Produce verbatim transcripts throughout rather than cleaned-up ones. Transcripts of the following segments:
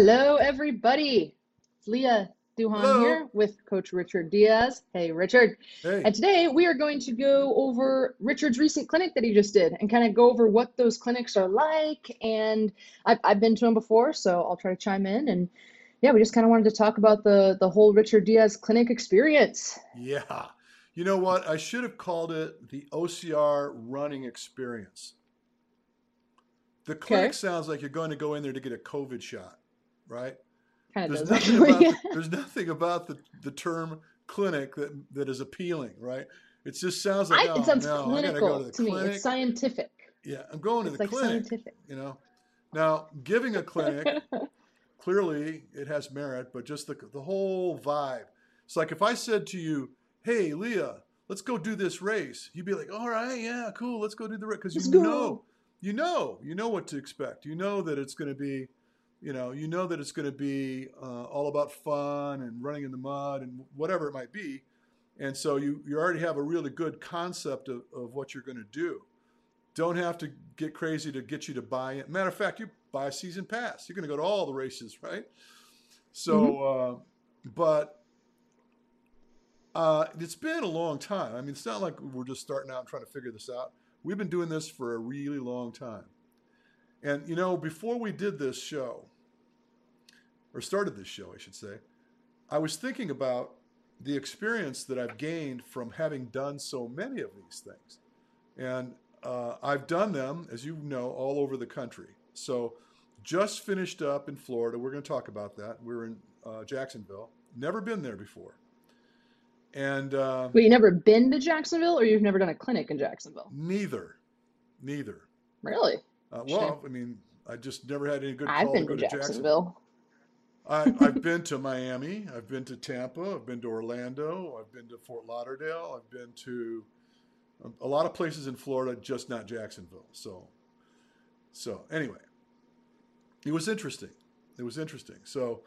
Hello, everybody. It's Leah Duhon Hello. Here with Coach Richard Diaz. Hey, Richard. Hey. And today we are going to go over Richard's recent clinic that he just did and kind of go over what those clinics are like. And I've, I've been to them before, so I'll try to chime in. And yeah, we just kind of wanted to talk about the, the whole Richard Diaz clinic experience. Yeah. You know what? I should have called it the O C R running experience. The clinic okay. sounds like you're going to go in there to get a COVID shot. Right? Kind of there's, nothing about the, there's nothing about the, the term clinic that, that is appealing, right? It just sounds like, I, oh, it sounds no, clinical I gotta go to the to clinic. Me. It's scientific. Yeah, I'm going it's to the like clinic, scientific. You know. Now, giving a clinic, clearly it has merit, but just the, the whole vibe. It's like if I said to you, hey, Leah, let's go do this race. You'd be like, all right, yeah, cool, let's go do the race. Because you go. know, you know, you know what to expect. You know that it's going to be You know, you know that it's going to be uh, all about fun and running in the mud and whatever it might be. And so you, you already have a really good concept of, of what you're going to do. Don't have to get crazy to get you to buy in. Matter of fact, you buy a season pass. You're going to go to all the races, right? So, mm-hmm. uh, but uh, it's been a long time. I mean, it's not like we're just starting out and trying to figure this out. We've been doing this for a really long time. And, you know, before we did this show, or started this show, I should say, I was thinking about the experience that I've gained from having done so many of these things. And uh, I've done them, as you know, all over the country. So just finished up in Florida. We're going to talk about that. We were in uh, Jacksonville. Never been there before. And uh, Wait, you've never been to Jacksonville, or you've never done a clinic in Jacksonville? Neither. Neither. Really? Uh, well, I mean, I just never had any good call to go to Jacksonville. I, I've been to Miami. I've been to Tampa. I've been to Orlando. I've been to Fort Lauderdale. I've been to a lot of places in Florida, just not Jacksonville. So, so anyway, it was interesting. It was interesting. So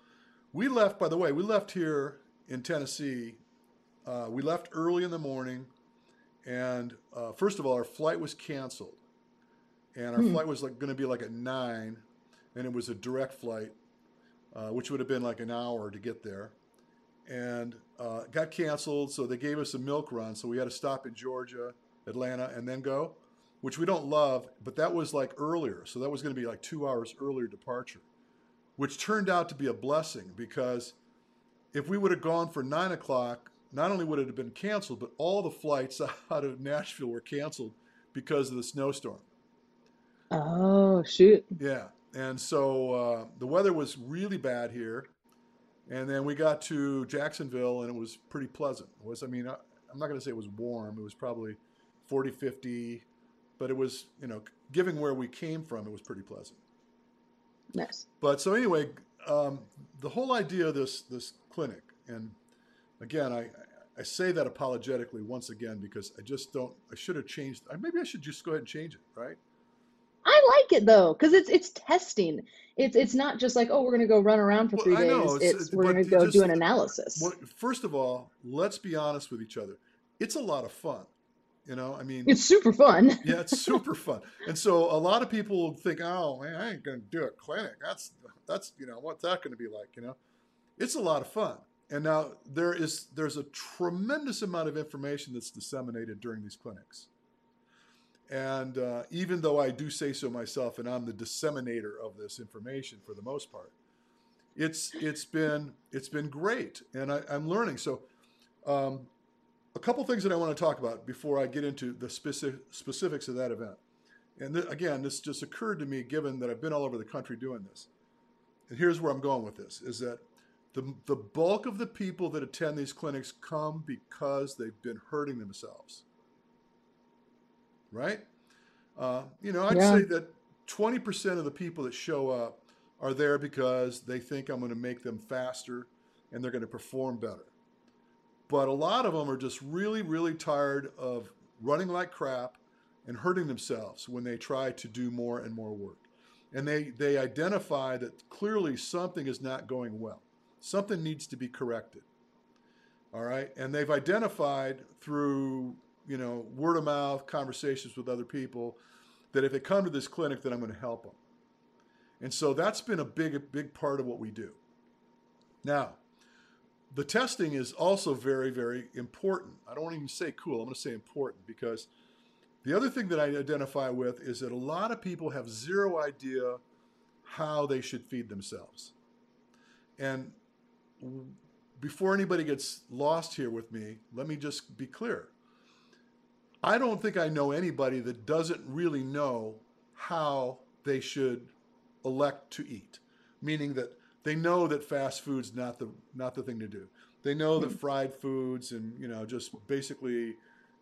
we left, by the way, we left here in Tennessee. Uh, we left early in the morning. And uh, first of all, our flight was canceled. And our hmm. flight was like going to be like at nine, and it was a direct flight, uh, which would have been like an hour to get there. And uh, it got canceled, so they gave us a milk run. So we had to stop in Georgia, Atlanta, and then go, which we don't love. But that was like earlier. So that was going to be like two hours earlier departure, which turned out to be a blessing, because if we would have gone for nine o'clock, not only would it have been canceled, but all the flights out of Nashville were canceled because of the snowstorm. Oh, shoot. Yeah. And so uh, the weather was really bad here. And then we got to Jacksonville, and it was pretty pleasant. It was, I mean, I, I'm not going to say it was warm. It was probably forty, fifty, but it was, you know, given where we came from, it was pretty pleasant. Nice. But so anyway, um, the whole idea of this, this clinic, and again, I, I say that apologetically once again, because I just don't, I should have changed. Maybe I should just go ahead and change it, right? I like it though, because it's it's testing. It's it's not just like, oh, we're going to go run around for three well, days. It's, it's we're going to go just, do an analysis. Well, first of all, let's be honest with each other. It's a lot of fun, you know. I mean, it's super fun. Yeah, it's super fun. And so a lot of people think, oh man, I ain't going to do a clinic. That's that's you know what's that going to be like, you know? It's a lot of fun. And now there is there's a tremendous amount of information that's disseminated during these clinics. And uh, even though I do say so myself, and I'm the disseminator of this information for the most part, it's it's been it's been great, and I, I'm learning. So, um, a couple things that I want to talk about before I get into the specific specifics of that event. And th again, this just occurred to me, given that I've been all over the country doing this. And here's where I'm going with this: is that the the bulk of the people that attend these clinics come because they've been hurting themselves. Right? Uh, you know, I'd yeah. say that twenty percent of the people that show up are there because they think I'm going to make them faster and they're going to perform better. But a lot of them are just really, really tired of running like crap and hurting themselves when they try to do more and more work. And they, they identify that clearly something is not going well. Something needs to be corrected. All right? And they've identified through... you know, word of mouth, conversations with other people, that if they come to this clinic, then I'm going to help them. And so that's been a big, big part of what we do. Now, the testing is also very, very important. I don't even say cool. I'm going to say important, because the other thing that I identify with is that a lot of people have zero idea how they should feed themselves. And before anybody gets lost here with me, let me just be clear. I don't think I know anybody that doesn't really know how they should elect to eat, meaning that they know that fast food's not the not the thing to do. They know that fried foods and, you know, just basically,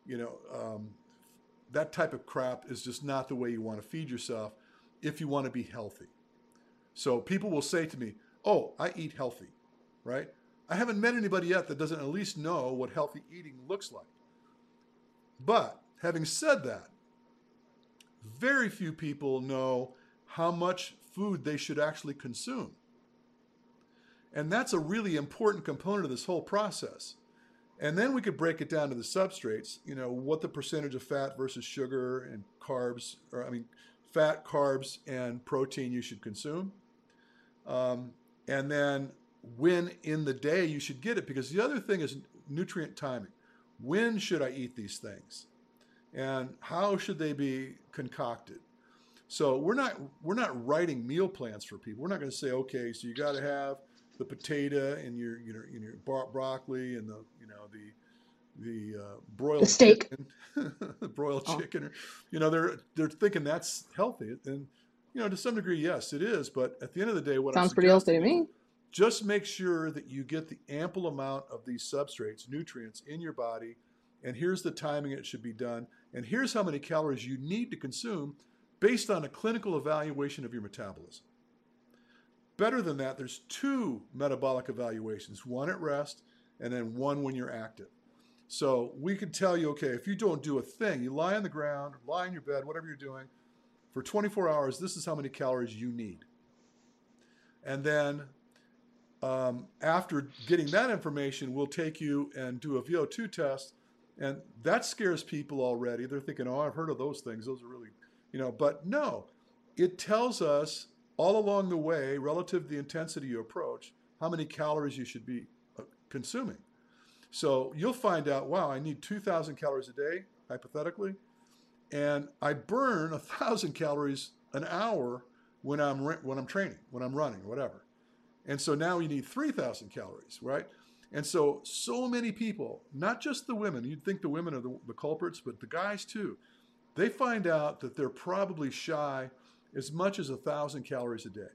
you know, um, that type of crap is just not the way you want to feed yourself if you want to be healthy. So people will say to me, oh, I eat healthy, right? I haven't met anybody yet that doesn't at least know what healthy eating looks like. But having said that, very few people know how much food they should actually consume. And that's a really important component of this whole process. And then we could break it down to the substrates, you know, what the percentage of fat versus sugar and carbs, or I mean, fat, carbs, and protein you should consume. Um, and then when in the day you should get it, because the other thing is nutrient timing. When should I eat these things? And how should they be concocted? So we're not, we're not writing meal plans for people. We're not going to say, okay, so you got to have the potato and your, you know, and your bro broccoli and the, you know, the, the uh, broiled the steak, chicken, the broiled oh. chicken, or, you know, they're, they're thinking that's healthy. And, you know, to some degree, yes, it is. But at the end of the day, what sounds pretty healthy to me. Just make sure that you get the ample amount of these substrates, nutrients in your body. And here's the timing it should be done. And here's how many calories you need to consume based on a clinical evaluation of your metabolism. Better than that, there's two metabolic evaluations, one at rest and then one when you're active. So we could tell you, okay, if you don't do a thing, you lie on the ground, lie in your bed, whatever you're doing, for twenty-four hours, this is how many calories you need. And then um, after getting that information, we'll take you and do a V O two test. And that scares people already. They're thinking, oh, I've heard of those things. Those are really, you know, but no, it tells us all along the way, relative to the intensity you approach, how many calories you should be consuming. So you'll find out, wow, I need two thousand calories a day, hypothetically, and I burn one thousand calories an hour when I'm, when I'm training, when I'm running, whatever. And so now you need three thousand calories, right? And so, so many people, not just the women, you'd think the women are the, the culprits, but the guys too, they find out that they're probably shy as much as a thousand calories a day.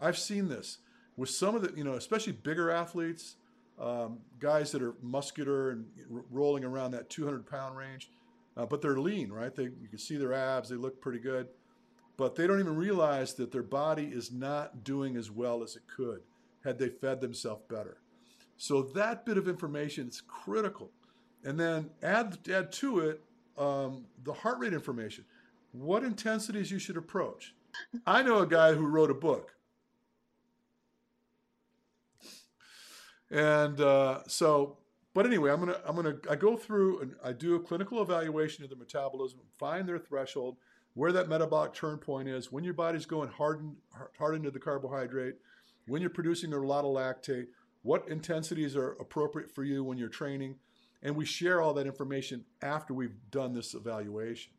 I've seen this with some of the, you know, especially bigger athletes, um, guys that are muscular and r rolling around that two hundred pound range, uh, but they're lean, right? They, you can see their abs, they look pretty good, but they don't even realize that their body is not doing as well as it could had they fed themselves better. So that bit of information is critical. And then add, add to it um, the heart rate information. What intensities you should approach. I know a guy who wrote a book. And uh, so, but anyway, I'm gonna, I'm gonna, I go through and I do a clinical evaluation of their metabolism, find their threshold, where that metabolic turn point is, when your body's going hard, hard into the carbohydrate, when you're producing a lot of lactate, what intensities are appropriate for you when you're training. And we share all that information after we've done this evaluation.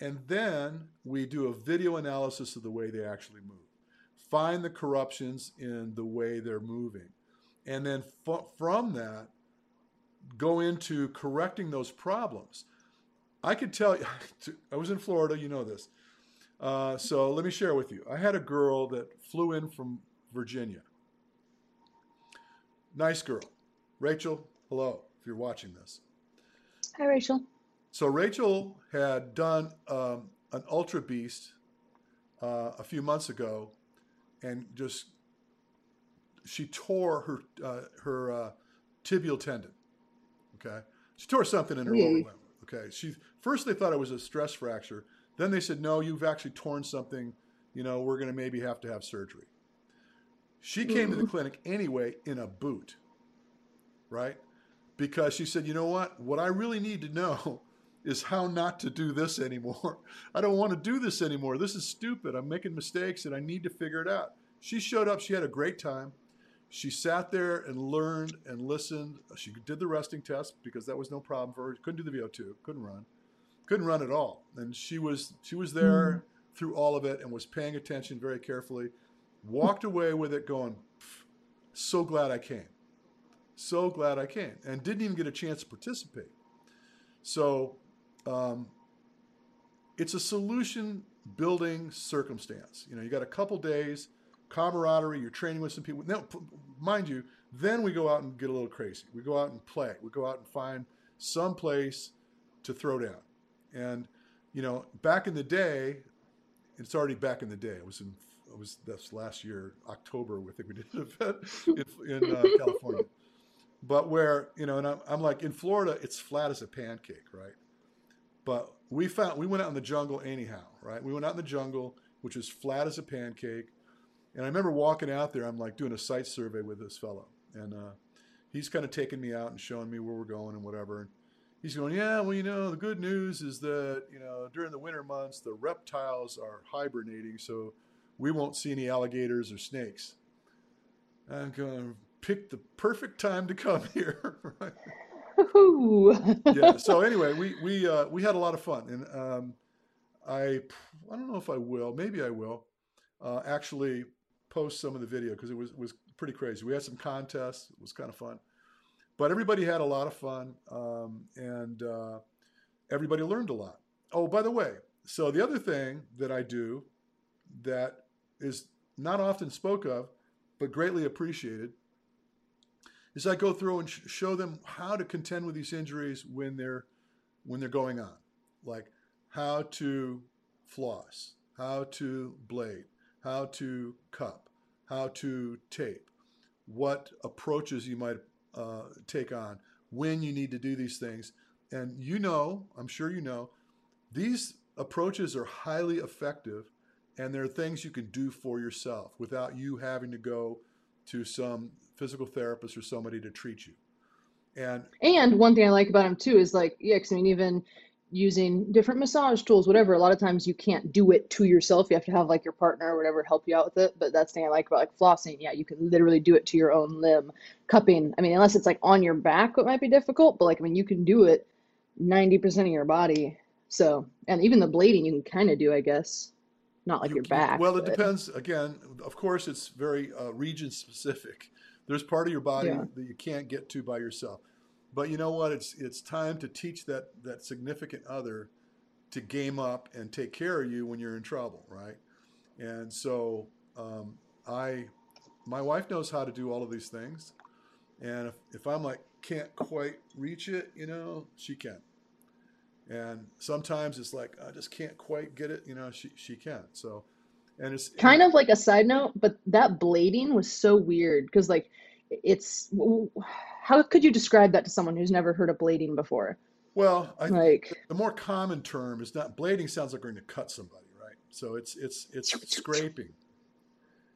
And then we do a video analysis of the way they actually move. Find the corruptions in the way they're moving. And then from that, go into correcting those problems. I could tell you, I was in Florida, you know this. Uh, so let me share with you. I had a girl that flew in from Virginia. Nice girl. Rachel, hello, if you're watching this. Hi, Rachel. So Rachel had done um, an Ultra Beast uh, a few months ago, and just she tore her uh, her uh, tibial tendon. Okay, she tore something in her lower limb. Okay, she first they thought it was a stress fracture. Then they said, no, you've actually torn something. You know, we're going to maybe have to have surgery. She came mm-hmm. to the clinic anyway in a boot, right? Because she said, you know what? What I really need to know is how not to do this anymore. I don't want to do this anymore. This is stupid. I'm making mistakes and I need to figure it out. She showed up. She had a great time. She sat there and learned and listened. She did the resting test because that was no problem for her. She couldn't do the V O two. Couldn't run. Couldn't run at all. And she was she was there through all of it and was paying attention very carefully. Walked away with it going, so glad I came. So glad I came. And didn't even get a chance to participate. So um, it's a solution-building circumstance. You know, you got a couple days, camaraderie, you're training with some people. Now, mind you, then we go out and get a little crazy. We go out and play. We go out and find some place to throw down. And, you know, back in the day, it's already back in the day. It was in, it was this last year, October, I think we did an event in, in uh, California. But where, you know, and I'm, I'm like, in Florida, it's flat as a pancake, right? But we found, we went out in the jungle anyhow, right? We went out in the jungle, which was flat as a pancake. And I remember walking out there, I'm like doing a site survey with this fellow. And uh, he's kind of taking me out and showing me where we're going and whatever. And he's going, yeah, well, you know, the good news is that, you know, during the winter months, the reptiles are hibernating. So we won't see any alligators or snakes. I'm going, pick the perfect time to come here. Yeah. So anyway, we, we, uh, we had a lot of fun. And um, I, I don't know if I will, maybe I will uh, actually post some of the video because it was, was pretty crazy. We had some contests. It was kind of fun, but everybody had a lot of fun um, and uh, everybody learned a lot. Oh, by the way, so the other thing that I do that is not often spoke of, but greatly appreciated is I go through and sh show them how to contend with these injuries when they're, when they're going on, like how to floss, how to blade, how to cup, how to tape, what approaches you might uh, take on, when you need to do these things. And you know, I'm sure you know, these approaches are highly effective and there are things you can do for yourself without you having to go to some physical therapist or somebody to treat you. And and one thing I like about them too is like, yeah, because I mean, even using different massage tools, whatever, a lot of times you can't do it to yourself. You have to have like your partner or whatever help you out with it. But that's the thing I like about like flossing. Yeah, you can literally do it to your own limb. Cupping, I mean, unless it's like on your back, it might be difficult. But like, I mean, you can do it ninety percent of your body. So, and even the blading you can kind of do, I guess. Not like you, your back. Well, it but. depends. Again, of course, it's very uh, region specific. There's part of your body yeah. that you can't get to by yourself. But you know what? It's it's time to teach that that significant other to game up and take care of you when you're in trouble, right? And so um, I, my wife knows how to do all of these things, and if if I'm like can't quite reach it, you know, she can. And sometimes it's like, I just can't quite get it. You know, she, she can. So, and it's kind of like a side note, but that blading was so weird because like it's, how could you describe that to someone who's never heard of blading before? Well, I like the more common term is not blading sounds like we're going to cut somebody. Right. So it's, it's, it's scraping,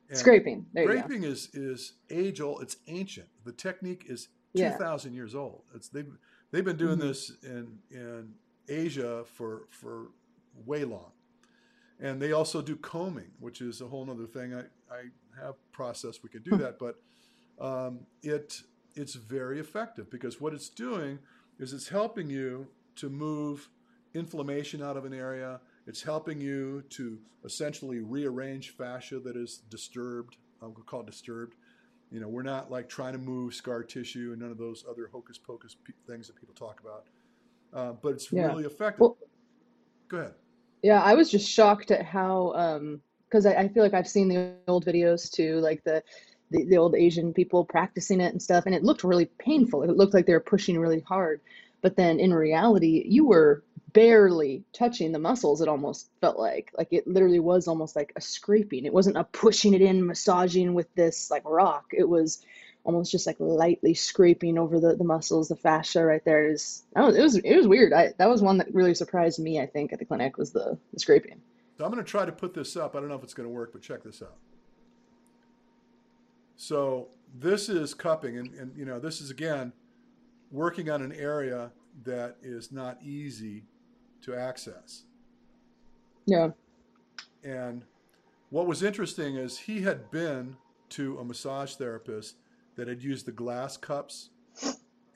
and scraping. There scraping you go. is, is age old. It's ancient. The technique is two thousand yeah. years old. It's they've, they've been doing mm-hmm. this in, in, Asia for for way long, and they also do combing, which is a whole nother thing. I I have process we can do that, but um, it it's very effective because what it's doing is it's helping you to move inflammation out of an area. It's helping you to essentially rearrange fascia that is disturbed. I'll call it disturbed. You know, we're not like trying to move scar tissue and none of those other hocus pocus p things that people talk about. Uh, but it's yeah. really effective. Well, go ahead. Yeah, I was just shocked at how, because um, I, I feel like I've seen the old videos too, like the, the, the old Asian people practicing it and stuff, and it looked really painful. It looked like they were pushing really hard. But then in reality, you were barely touching the muscles, it almost felt like. Like it literally was almost like a scraping. It wasn't a pushing it in, massaging with this like rock. It was almost just like lightly scraping over the, the muscles, the fascia right there. It was, it was, it was weird. I, that was one that really surprised me, I think, at the clinic was the, the scraping. So I'm going to try to put this up. I don't know if it's going to work, but check this out. So this is cupping. And, and, you know, this is, again, working on an area that is not easy to access. Yeah. And what was interesting is he had been to a massage therapist that had used the glass cups.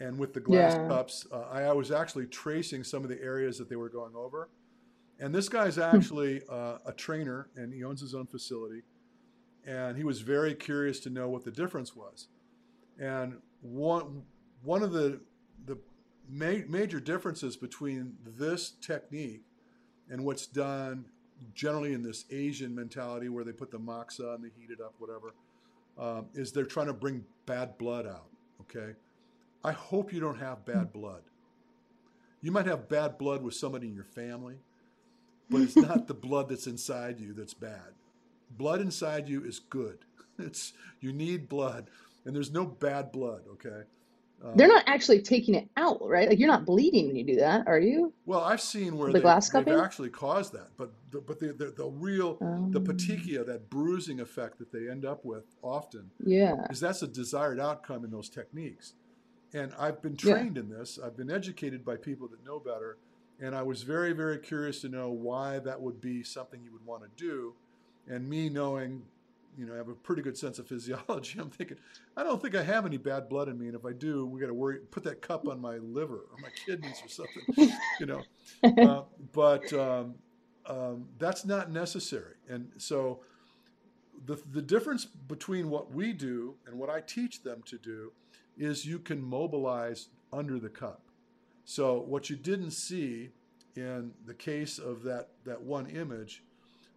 And with the glass yeah. cups, uh, I, I was actually tracing some of the areas that they were going over. And this guy's actually uh, a trainer, and he owns his own facility. And he was very curious to know what the difference was. And one one of the the ma- major differences between this technique and what's done generally in this Asian mentality where they put the moxa and they heat it up, whatever, um, is they're trying to bring bad blood out, okay? I hope you don't have bad blood. You might have bad blood with somebody in your family, but it's not the blood that's inside you that's bad. Blood inside you is good. It's you need blood, and there's no bad blood, okay? Um, They're not actually taking it out, right? Like, you're not bleeding when you do that, are you? Well, I've seen where the they, glass cupping? They've actually caused that, but the, but the, the, the real, um, the petechia, that bruising effect that they end up with often, yeah, is that's a desired outcome in those techniques. And I've been trained yeah. in this. I've been educated by people that know better. And I was very, very curious to know why that would be something you would want to do. And me knowing, you know, I have a pretty good sense of physiology. I'm thinking, I don't think I have any bad blood in me. And if I do, we got to worry, put that cup on my liver or my kidneys or something, you know. Uh, but um, um, that's not necessary. And so the the difference between what we do and what I teach them to do is you can mobilize under the cup. So what you didn't see in the case of that, that one image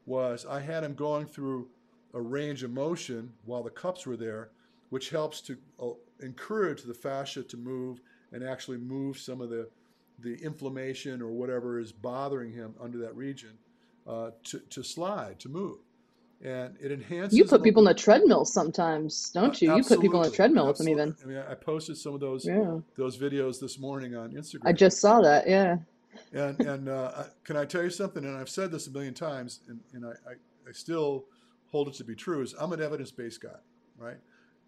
was I had him going through a range of motion while the cups were there, which helps to uh, encourage the fascia to move and actually move some of the, the inflammation or whatever is bothering him under that region uh, to, to slide, to move. And it enhances. You put people on a treadmill sometimes, don't you? Uh, you put people on a treadmill absolutely. with me then. I mean, I posted some of those yeah. those videos this morning on Instagram. I just saw that, yeah. And and uh, can I tell you something? And I've said this a million times, and, and I, I, I still hold it to be true, is I'm an evidence-based guy, right?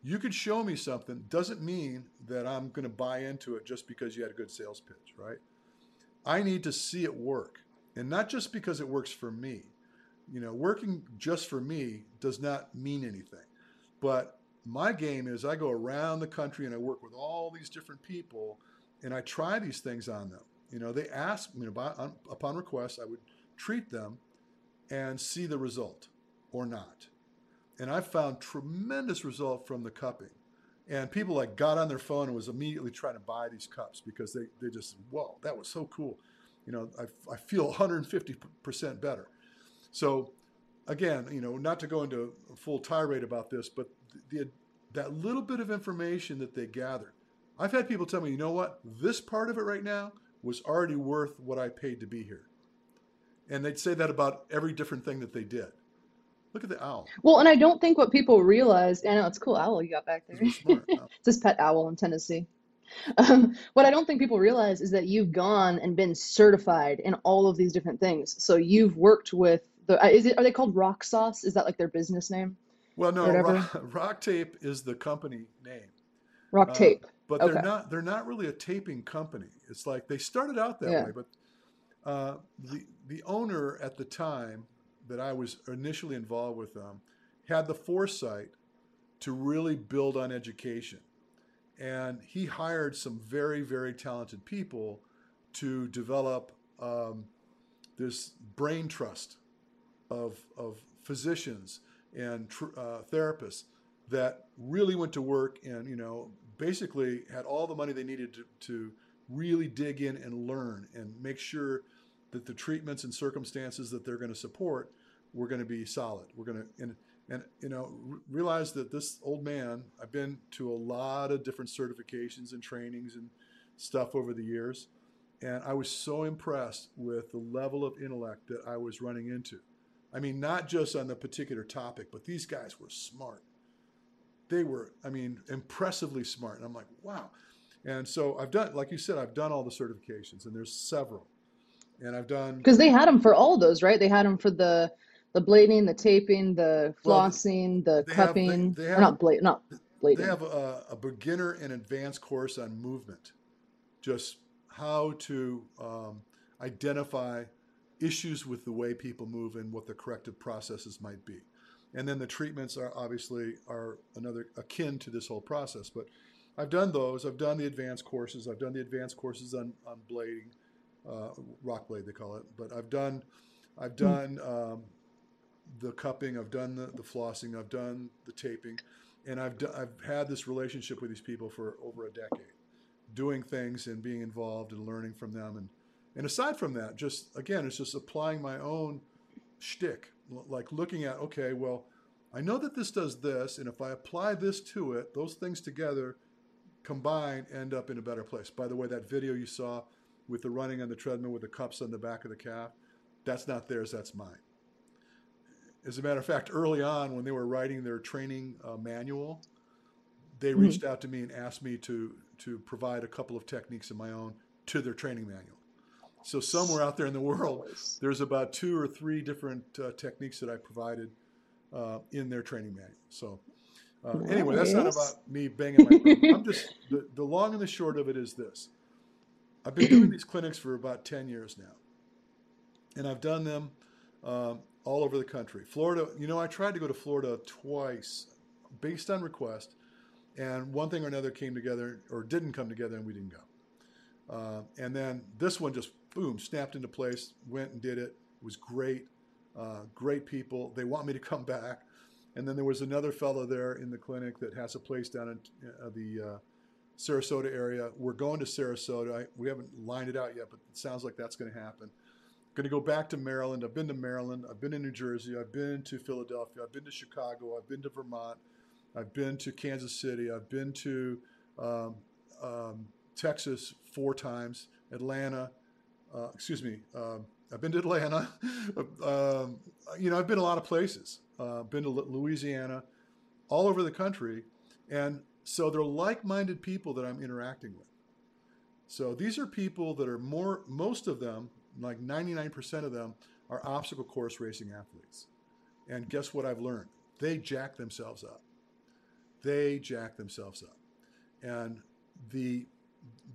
You could show me something. Doesn't mean that I'm going to buy into it just because you had a good sales pitch, right? I need to see it work, and not just because it works for me. You know, working just for me does not mean anything. But my game is I go around the country and I work with all these different people and I try these things on them. You know, they ask me, you know, by, on, upon request, I would treat them and see the result or not. And I found tremendous result from the cupping. And people like got on their phone and was immediately trying to buy these cups because they, they just, whoa, that was so cool. You know, I, I feel one hundred fifty percent better. So, again, you know, not to go into a full tirade about this, but the, that little bit of information that they gathered, I've had people tell me, you know what, this part of it right now was already worth what I paid to be here. And they'd say that about every different thing that they did. Look at the owl. Well, and I don't think what people realize, I know it's a cool owl you got back there. Smart, huh? It's this pet owl in Tennessee. Um, what I don't think people realize is that you've gone and been certified in all of these different things. So you've worked with The, is it, are they called Rock Sauce? Is that like their business name? Well, no, rock, rock Tape is the company name. Rock Tape. Uh, but okay. they're not, they're not really a taping company. It's like they started out that yeah. way, but uh, the, the owner at the time that I was initially involved with them had the foresight to really build on education. And he hired some very, very talented people to develop um, this brain trust Of, of physicians and tr- uh, therapists that really went to work and, you know, basically had all the money they needed to, to really dig in and learn and make sure that the treatments and circumstances that they're going to support were going to be solid. We're going to, and, and you know, r- realize that this old man, I've been to a lot of different certifications and trainings and stuff over the years, and I was so impressed with the level of intellect that I was running into. I mean, not just on the particular topic, but these guys were smart. They were, I mean, impressively smart. And I'm like, wow. And so I've done, like you said, I've done all the certifications, and there's several. And I've done... Because they had them for all those, right? They had them for the the blading, the taping, the flossing, well, the they cupping. Have, they, they have, not, bla- not blading. They have a, a beginner and advanced course on movement. Just how to... Um, identify issues with the way people move and what the corrective processes might be. And then the treatments are obviously are another akin to this whole process. But I've done those. I've done the advanced courses. I've done the advanced courses on, on blading, uh, rock blade they call it. But I've done, I've done um, the cupping. I've done the, the flossing. I've done the taping, and I've do, I've had this relationship with these people for over a decade, doing things and being involved and learning from them. And and aside from that, just again, it's just applying my own shtick. Like looking at, okay, well, I know that this does this, and if I apply this to it, those things together combined end up in a better place. By the way, that video you saw with the running on the treadmill with the cups on the back of the calf, that's not theirs, that's mine. As a matter of fact, early on when they were writing their training uh, manual, they mm-hmm. reached out to me and asked me to, to provide a couple of techniques of my own to their training manual. So somewhere out there in the world, there's about two or three different uh, techniques that I provided uh, in their training manual. So uh, nice. Anyway, that's not about me banging my brain. I'm just, the, the long and the short of it is this. I've been doing these clinics for about ten years now, and I've done them um, all over the country. Florida, you know, I tried to go to Florida twice based on request, and one thing or another came together or didn't come together, and we didn't go. Uh, and then this one just, boom, snapped into place, went and did it. It was great, uh, great people. They want me to come back. And then there was another fellow there in the clinic that has a place down in uh, the uh, Sarasota area. We're going to Sarasota. I, we haven't lined it out yet, but it sounds like that's going to happen. Going to go back to Maryland. I've been to Maryland. I've been to New Jersey. I've been to Philadelphia. I've been to Chicago. I've been to Vermont. I've been to Kansas City. I've been to um, um, Texas four times, Atlanta. Uh, excuse me, uh, I've been to Atlanta, um, you know, I've been a lot of places, uh, been to Louisiana, all over the country. And so they're like-minded people that I'm interacting with. So these are people that are more, most of them, like ninety-nine percent of them are obstacle course racing athletes. And guess what I've learned? They jack themselves up. They jack themselves up. And the,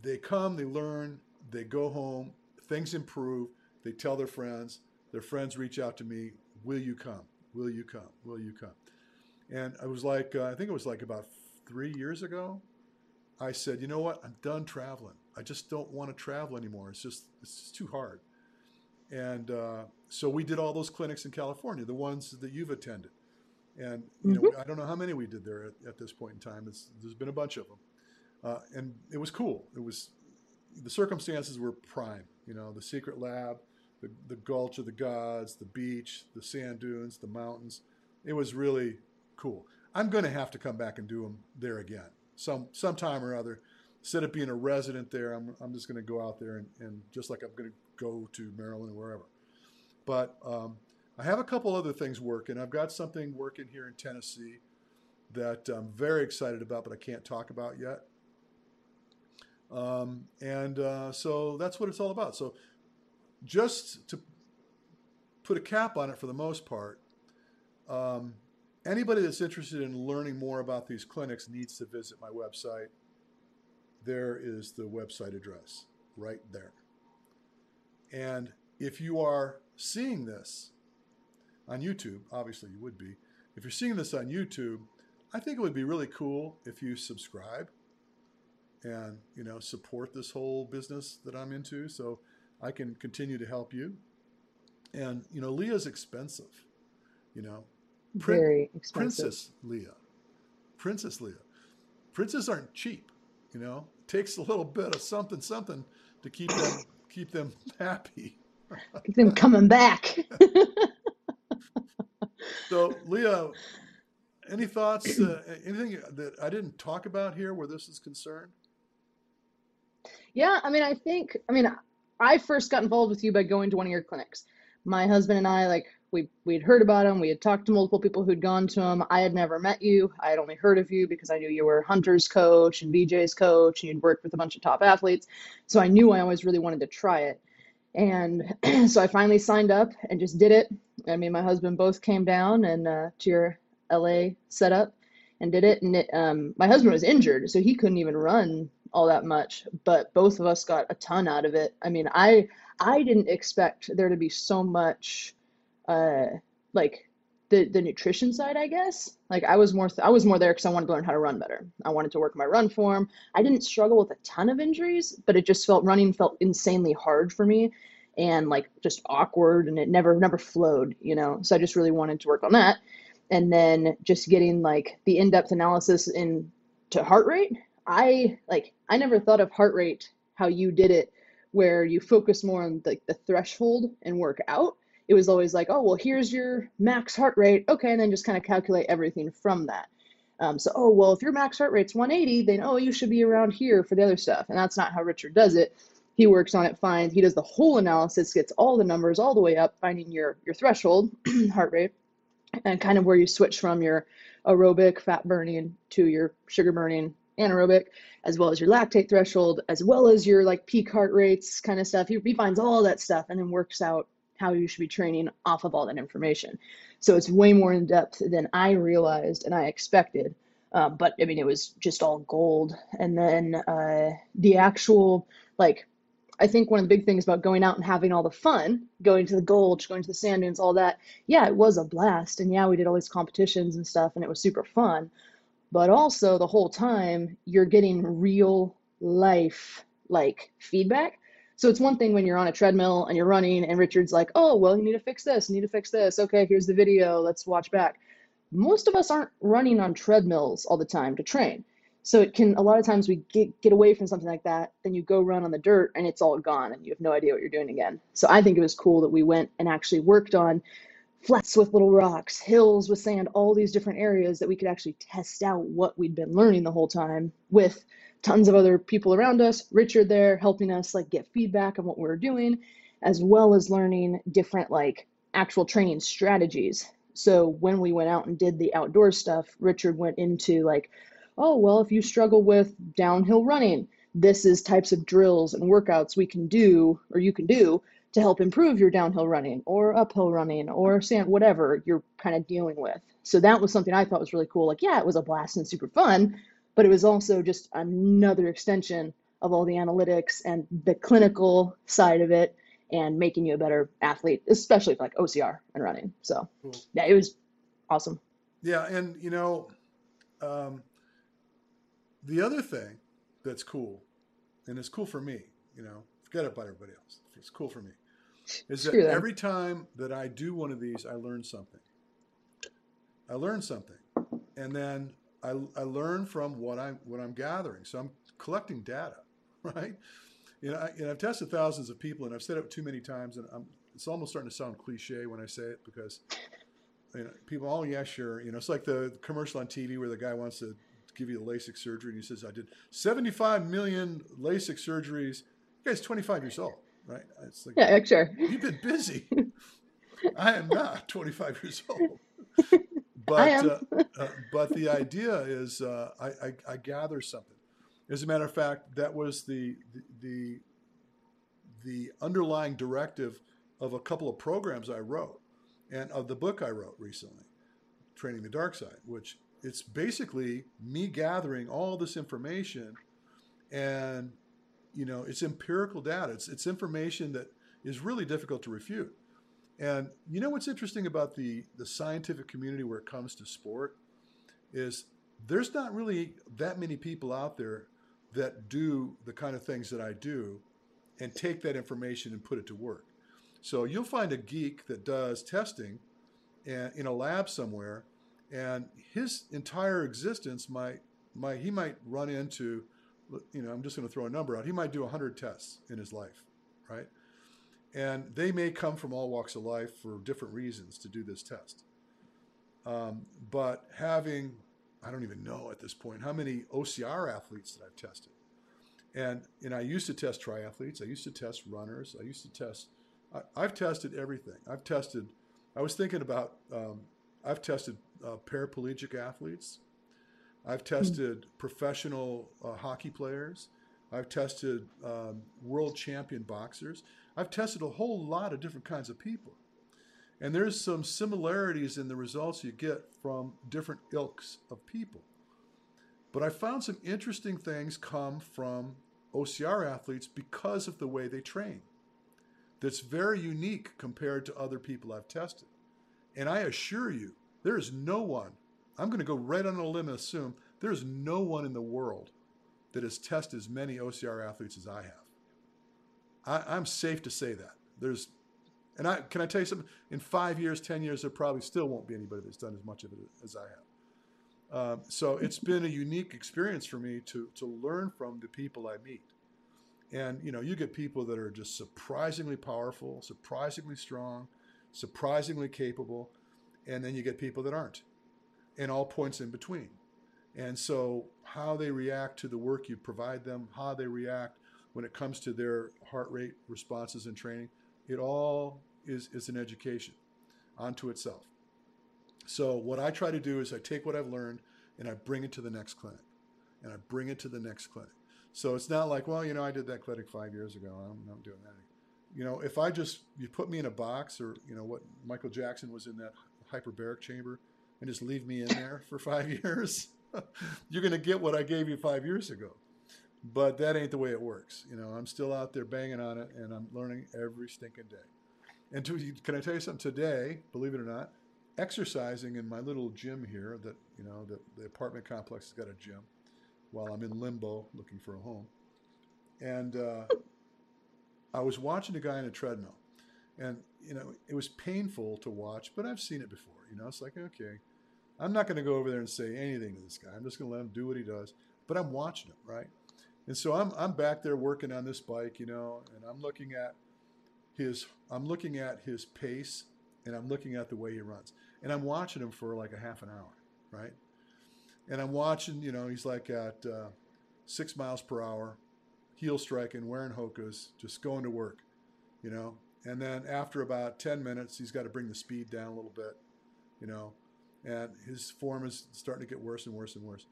they come, they learn, they go home. Things improve. They tell their friends. Their friends reach out to me. Will you come? Will you come? Will you come? And I was like, uh, I think it was like about three years ago. I said, you know what? I'm done traveling. I just don't want to travel anymore. It's just, it's just too hard. And uh, so we did all those clinics in California, the ones that you've attended. And you mm-hmm. know, I don't know how many we did there at, at this point in time. It's, there's been a bunch of them. Uh, and it was cool. It was, the circumstances were prime. You know, the secret lab, the, the Gulch of the Gods, the beach, the sand dunes, the mountains. It was really cool. I'm going to have to come back and do them there again some sometime or other. Instead of being a resident there, I'm, I'm just going to go out there and, and just like I'm going to go to Maryland or wherever. But um, I have a couple other things working. I've got something working here in Tennessee that I'm very excited about, but I can't talk about yet. Um, and, uh, so that's what it's all about. So just to put a cap on it for the most part, um, anybody that's interested in learning more about these clinics needs to visit my website. There is the website address right there. And if you are seeing this on YouTube, obviously you would be, if you're seeing this on YouTube, I think it would be really cool if you subscribe and, you know, support this whole business that I'm into so I can continue to help you. And, you know, Leah's expensive, you know. Prin- Very expensive. Princess Leah. Princess Leah. Princes aren't cheap, you know. It takes a little bit of something, something to keep them, keep them happy. Keep them coming back. So, Leah... Any thoughts, uh, anything that I didn't talk about here where this is concerned? Yeah, I mean, I think, I mean, I first got involved with you by going to one of your clinics. My husband and I, like, we, we'd heard about them. We had talked to multiple people who'd gone to them. I had never met you. I had only heard of you because I knew you were Hunter's coach and B J's coach, and you'd worked with a bunch of top athletes. So I knew I always really wanted to try it. And so I finally signed up and just did it. I mean, my husband both came down and uh, to your L A set up and did it. And it, um, my husband was injured, so he couldn't even run all that much, but both of us got a ton out of it. I mean, I I didn't expect there to be so much, uh, like the the nutrition side, I guess. Like I was more th- I was more there because I wanted to learn how to run better. I wanted to work my run form. I didn't struggle with a ton of injuries, but it just felt running felt insanely hard for me, and like just awkward, and it never never flowed, you know. So I just really wanted to work on that, and then just getting like the in-depth analysis in to heart rate. I like I never thought of heart rate how you did it, where you focus more on like the, the threshold and work out. It was always like, oh well, here's your max heart rate, okay, and then just kind of calculate everything from that. Um, so oh well, if your max heart rate's one eighty, then oh you should be around here for the other stuff. And that's not how Richard does it. He works on it, finds he does the whole analysis, gets all the numbers all the way up, finding your your threshold heart rate, and kind of where you switch from your aerobic fat burning to your sugar burning anaerobic, as well as your lactate threshold, as well as your like peak heart rates kind of stuff. He, he finds all that stuff and then works out how you should be training off of all that information. So it's way more in depth than I realized and I expected. Uh, but I mean, it was just all gold. And then uh, the actual, like, I think one of the big things about going out and having all the fun, going to the Gulch, going to the sand dunes, all that, yeah, it was a blast. And yeah, we did all these competitions and stuff and it was super fun. But also the whole time you're getting real life like feedback. So it's one thing when you're on a treadmill and you're running and Richard's like, oh, well, you need to fix this, you need to fix this. Okay, here's the video, let's watch back. Most of us aren't running on treadmills all the time to train. So it can, a lot of times we get, get away from something like that, then you go run on the dirt and it's all gone and you have no idea what you're doing again. So I think it was cool that we went and actually worked on flats with little rocks, hills with sand, all these different areas that we could actually test out what we'd been learning the whole time with tons of other people around us, Richard there helping us like get feedback on what we were doing, as well as learning different like actual training strategies. So when we went out and did the outdoor stuff, Richard went into like, oh, well, if you struggle with downhill running, this is types of drills and workouts we can do, or you can do, to help improve your downhill running or uphill running or sand, whatever you're kind of dealing with. So that was something I thought was really cool. Like, yeah, it was a blast and super fun, but it was also just another extension of all the analytics and the clinical side of it and making you a better athlete, especially for like O C R and running. So cool. Yeah, it was awesome. Yeah. And you know, um, the other thing that's cool, and it's cool for me, you know, forget about everybody else. It's cool for me. Is that every time that I do one of these, I learn something. I learn something, and then I, I learn from what I'm what I'm gathering. So I'm collecting data, right? You know, I, and I've tested thousands of people, and I've said it too many times, and I'm, it's almost starting to sound cliche when I say it because you know, people, oh yeah, sure. You know, it's like the commercial on T V where the guy wants to give you the LASIK surgery, and he says, "I did seventy-five million LASIK surgeries." The guy's twenty-five years old. Right? It's like, yeah, sure. You've been busy. I am not twenty-five years old. But I am. uh, uh, but the idea is uh, I, I, I gather something. As a matter of fact, that was the, the, the underlying directive of a couple of programs I wrote and of the book I wrote recently, Training the Dark Side, which it's basically me gathering all this information and you know, it's empirical data. It's it's information that is really difficult to refute. And you know what's interesting about the, the scientific community where it comes to sport is there's not really that many people out there that do the kind of things that I do and take that information and put it to work. So you'll find a geek that does testing and, in a lab somewhere, and his entire existence might, might he might run into... you know, I'm just going to throw a number out. He might do one hundred tests in his life, right? And they may come from all walks of life for different reasons to do this test. Um, but having, I don't even know at this point, how many O C R athletes that I've tested. And and I used to test triathletes. I used to test runners. I used to test, I, I've tested everything. I've tested, I was thinking about, um, I've tested uh, paraplegic athletes. I've tested professional uh, hockey players. I've tested um, world champion boxers. I've tested a whole lot of different kinds of people. And there's some similarities in the results you get from different ilks of people. But I found some interesting things come from O C R athletes because of the way they train. That's very unique compared to other people I've tested. And I assure you, there is no one, I'm going to go right on a limb and assume, there is no one in the world that has tested as many O C R athletes as I have. I, I'm safe to say that. There's, and I can I tell you something? In five years, ten years, there probably still won't be anybody that's done as much of it as I have. Um, so it's been a unique experience for me to to learn from the people I meet. And, you know, you get people that are just surprisingly powerful, surprisingly strong, surprisingly capable, and then you get people that aren't, and all points in between. And so how they react to the work you provide them, how they react when it comes to their heart rate responses in training, it all is, is an education unto itself. So what I try to do is I take what I've learned and I bring it to the next clinic, and I bring it to the next clinic. So it's not like, well, you know, I did that clinic five years ago. I'm not doing that anymore. You know, if I just, you put me in a box, or, you know, what Michael Jackson was in that hyperbaric chamber, and just leave me in there for five years, you're going to get what I gave you five years ago. But that ain't the way it works. You know, I'm still out there banging on it, and I'm learning every stinking day. And to, can I tell you something? Today, believe it or not, exercising in my little gym here that, you know, the, the apartment complex has got a gym, while I'm in limbo looking for a home. And uh, I was watching a guy on a treadmill. And, you know, it was painful to watch, but I've seen it before. You know, it's like, okay, I'm not going to go over there and say anything to this guy. I'm just going to let him do what he does. But I'm watching him, right? And so I'm I'm back there working on this bike, you know, and I'm looking at his I'm looking at his pace, and I'm looking at the way he runs. And I'm watching him for like a half an hour, right? And I'm watching, you know, he's like at uh, six miles per hour, heel striking, wearing Hokas, just going to work, you know. And then after about ten minutes, he's got to bring the speed down a little bit, you know, and his form is starting to get worse and worse and worse.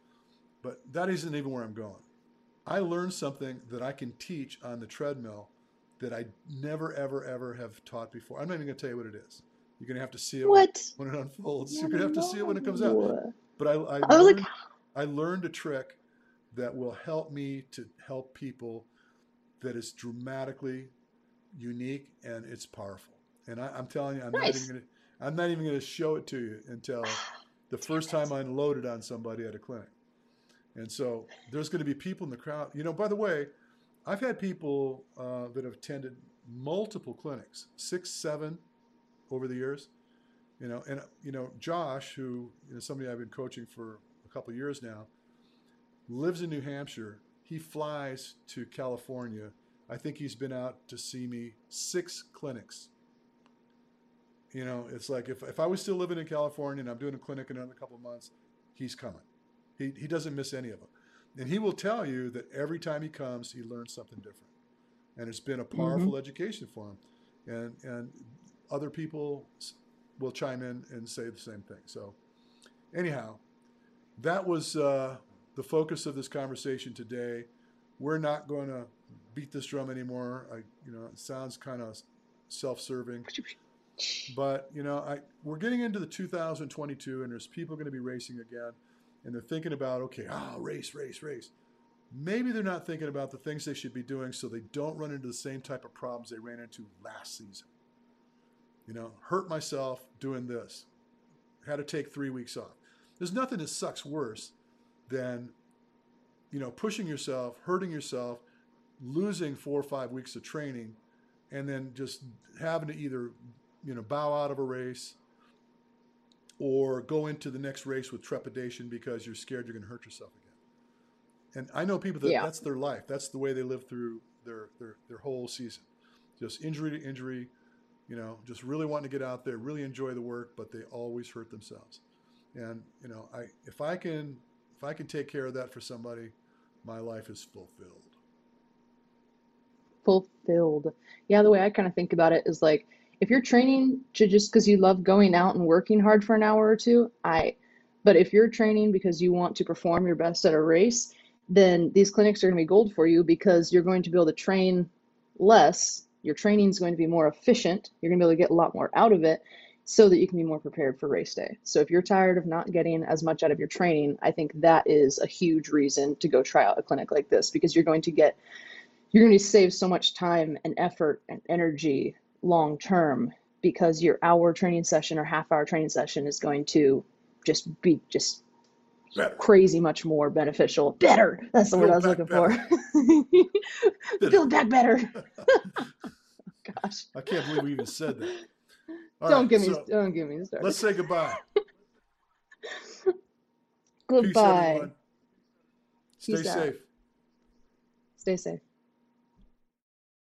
But that isn't even where I'm going. I learned something that I can teach on the treadmill that I never, ever, ever have taught before. I'm not even going to tell you what it is. You're going to have to see it what? when it unfolds. You're going to have to see it when it comes out. But I, I, oh, learned, look. I learned a trick that will help me to help people that is dramatically unique, and it's powerful. And I, I'm telling you, I'm nice. not even gonna, I'm not even going to show it to you until the first time I unloaded on somebody at a clinic. And so there's going to be people in the crowd. You know, by the way, I've had people uh, that have attended multiple clinics, six, seven over the years. You know, and, you know, Josh, who is you know, somebody I've been coaching for a couple of years now, lives in New Hampshire. He flies to California. I think he's been out to see me six clinics. You know, it's like if, if I was still living in California and I'm doing a clinic in another couple of months, he's coming. He, he doesn't miss any of them. And he will tell you that every time he comes, he learns something different. And it's been a powerful mm-hmm. education for him. And, and other people will chime in and say the same thing. So anyhow, that was uh, the focus of this conversation today. We're not going to beat this drum anymore. I, you know, it sounds kind of self-serving, but you know, I, we're getting into the two thousand twenty-two, and there's people going to be racing again, and they're thinking about, okay, oh, race, race, race. Maybe they're not thinking about the things they should be doing so they don't run into the same type of problems they ran into last season. You know, hurt myself doing this. Had to take three weeks off. There's nothing that sucks worse than, you know, pushing yourself, hurting yourself, losing four or five weeks of training, and then just having to either, you know, bow out of a race or go into the next race with trepidation because you're scared you're going to hurt yourself again. And I know people that yeah. that's their life. That's the way they live through their, their, their whole season. Just injury to injury. You know, just really wanting to get out there, really enjoy the work, but they always hurt themselves. And, you know, I if I can if I can take care of that for somebody, my life is fulfilled. Fulfilled. Yeah, the way I kind of think about it is like, if you're training to just because you love going out and working hard for an hour or two, I but if you're training because you want to perform your best at a race, then these clinics are going to be gold for you because you're going to be able to train less. Your training is going to be more efficient. You're going to be able to get a lot more out of it. so that you can be more prepared for race day. So if you're tired of not getting as much out of your training, I think that is a huge reason to go try out a clinic like this, because you're going to get, you're going to save so much time and effort and energy long term, because your hour training session or half hour training session is going to just be just better. Crazy much more beneficial. Better. That's the word I was looking better. for. Build back better. Gosh. I can't believe we even said that. All don't right, give me so don't give me started. Let's say goodbye. Goodbye. Peace, everyone. Stay Peace safe. Out. Stay safe.